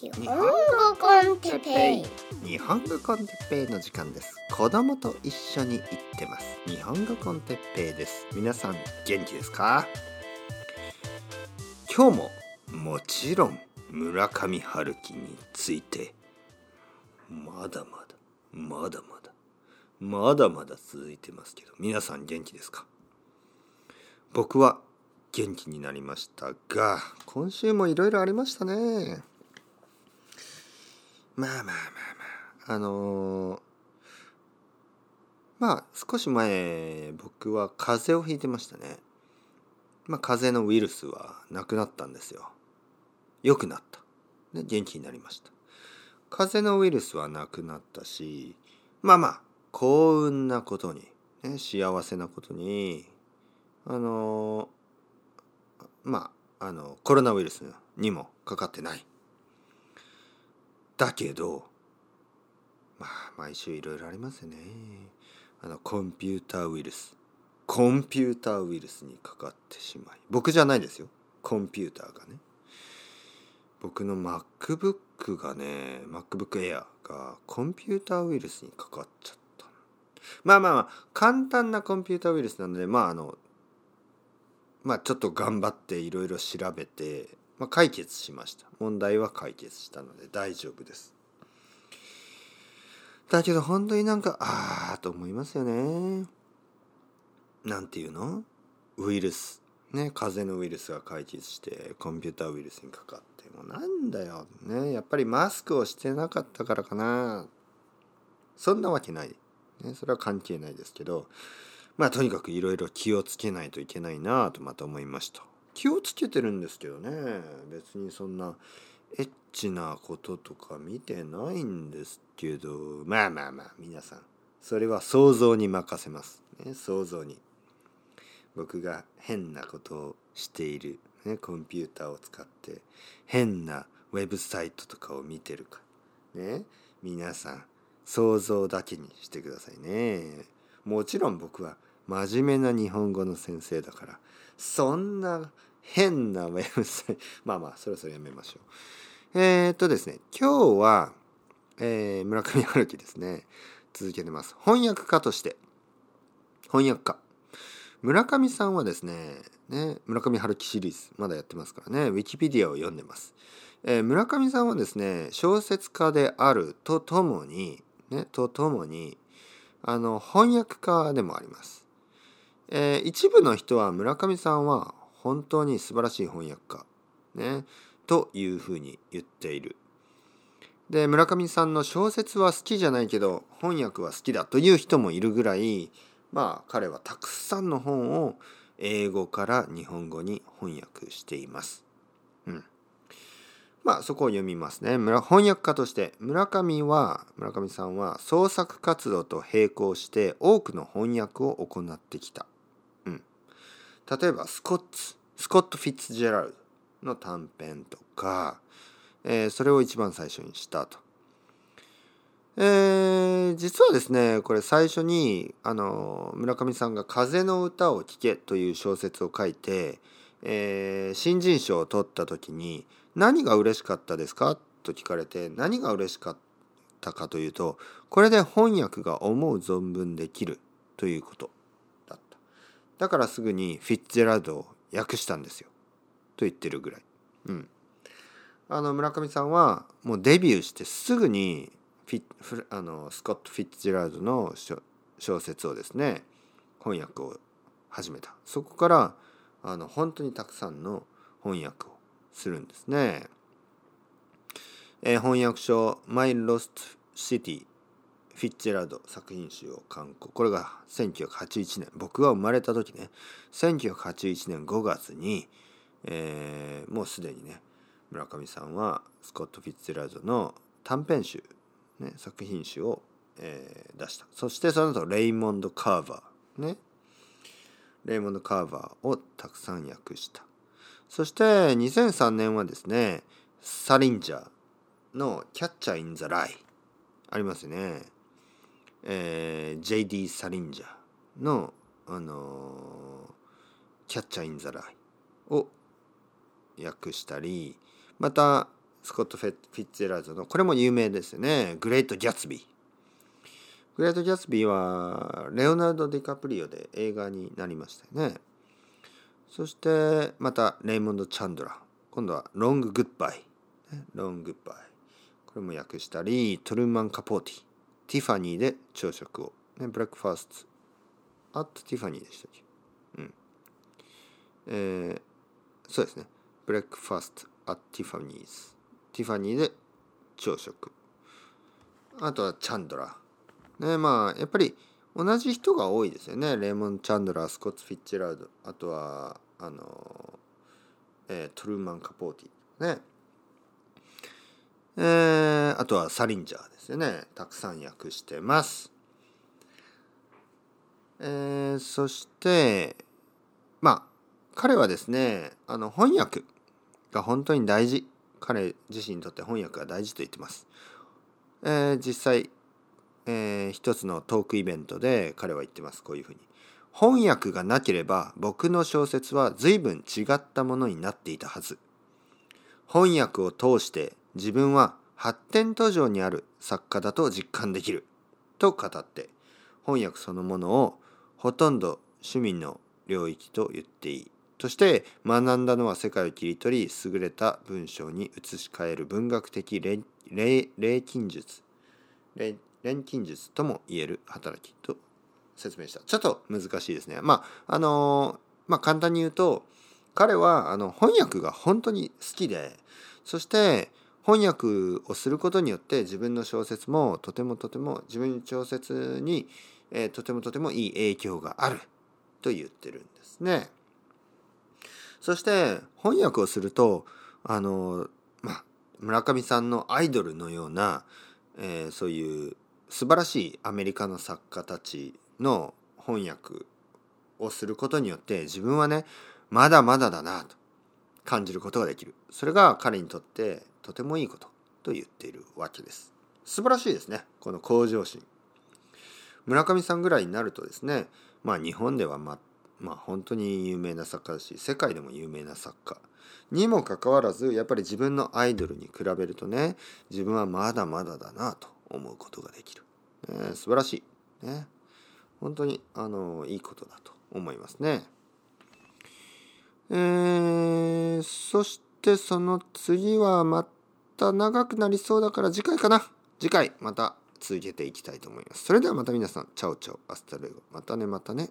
日本語コンテッペイの時間です。子供と一緒に行ってます。日本語コンテッペイです。皆さん元気ですか？今日ももちろん村上春樹についてまだまだ続いてますけど、皆さん元気ですか？僕は元気になりましたが、今週もいろいろありましたね。まあ、少し前僕は風邪をひいてましたね。風邪のウイルスはなくなったんですよ。良くなった。で、元気になりました。風邪のウイルスはなくなったし、幸運なことに、幸せなことに、コロナウイルスにもかかってない。だけど、毎週いろいろありますよね。コンピューターウイルスにかかってしまい、僕じゃないですよ。コンピューターがね、僕の MacBook がね、MacBook Air がコンピューターウイルスにかかっちゃった。簡単なコンピューターウイルスなので、ちょっと頑張っていろいろ調べて、解決しました。問題は解決したので大丈夫です。だけど本当にと思いますよね。ウイルス。風邪のウイルスが解決して、コンピューターウイルスにかかって、やっぱりマスクをしてなかったからかな。そんなわけない。それは関係ないですけど、とにかくいろいろ気をつけないといけないなとまた思いました。気をつけてるんですけどね、別にそんなエッチなこととか見てないんですけど、皆さんそれは想像に任せます、想像に。僕が変なことをしている、コンピューターを使って変なウェブサイトとかを見てるか、皆さん想像だけにしてくださいね。もちろん僕は真面目な日本語の先生だから、そんな変なウェブサイト、そろそろやめましょう。今日は、村上春樹ですね、続けてます。翻訳家として村上さんはですね、村上春樹シリーズまだやってますからね、ウィキペディアを読んでます。村上さんはですね、小説家であるとともに、翻訳家でもあります。一部の人は村上さんは本当に素晴らしい翻訳家、というふうに言っている。で、村上さんの小説は好きじゃないけど翻訳は好きだという人もいるぐらい、彼はたくさんの本を英語から日本語に翻訳しています。そこを読みますね。翻訳家として村上さんは創作活動と並行して多くの翻訳を行ってきた。例えばスコット・フィッツジェラルドの短編とか、それを一番最初にしたと。実はですね、これ最初に村上さんが「風の歌を聴け」という小説を書いて、新人賞を取った時に「何が嬉しかったですか?」と聞かれて、何が嬉しかったかというと、これで翻訳が思う存分できるということだった。だからすぐにフィッツジェラルドを訳したんですよと言ってるぐらい、村上さんはもうデビューしてすぐにスコット・フィッツジェラルドの小説をですね、翻訳を始めた。そこから本当にたくさんの翻訳をするんですね。翻訳書「My Lost City」フィッツジェラルド作品集を刊行。これが1981年、僕が生まれた時ね、1981年5月に、もうすでにね、村上さんはスコット・フィッツジェラルドの短編集、作品集を、出した。そしてその後レイモンド・カーバーをたくさん訳した。そして2003年はですね、サリンジャーのキャッチャー・イン・ザ・ライありますよね、J.D. サリンジャーの、キャッチャー・イン・ザ・ライを訳したり、またスコット・フィッツジェラルドの、これも有名ですね、グレート・ギャツビー。グレート・ギャツビーはレオナルド・ディカプリオで映画になりましたよね。そしてまたレイモンド・チャンドラー、今度はロング・グッバイ、ロング・グッバイ、これも訳したり、トルーマン・カポーティ、ティファニーで朝食を、ね、ブレックファーストアットティファニーでしたっけ、うん、そうですね、ブレックファーストアットティファニーズ、ティファニーで朝食、あとはチャンドラー、ね、まあやっぱり同じ人が多いですよね。レイモンド・チャンドラー、スコット・フィッツジェラルド、あとはトルーマン・カポーティね、あとはサリンジャーですよね。たくさん訳してます。そしてまあ彼はですね、翻訳が本当に大事、彼自身にとって翻訳が大事と言ってます。実際、一つのトークイベントで彼は言ってます。こういうふうに、翻訳がなければ僕の小説は随分違ったものになっていたはず。翻訳を通して自分は発展途上にある作家だと実感できると語って、翻訳そのものをほとんど庶民の領域と言っていいとして学んだのは、世界を切り取り優れた文章に移し替える文学的錬金術とも言える働きと説明した。ちょっと難しいですね。まあ簡単に言うと、彼は翻訳が本当に好きで、そして翻訳をすることによって自分の小説も自分の小説に、とてもいい影響があると言ってるんですね。そして翻訳をすると村上さんのアイドルのような、そういう素晴らしいアメリカの作家たちの翻訳をすることによって、自分はね、まだまだだなと感じることができる。それが彼にとってとてもいいことと言っているわけです。素晴らしいですね、この向上心。村上さんぐらいになるとですね、日本ではまあ本当に有名な作家だし、世界でも有名な作家にもかかわらず、やっぱり自分のアイドルに比べるとね、自分はまだまだだなと思うことができる、素晴らしい、ね、本当にいいことだと思いますね。そしてその次はまた長くなりそうだから、次回また続けていきたいと思います。それではまた皆さん、チャオチャオ、アスタルエゴ、またね。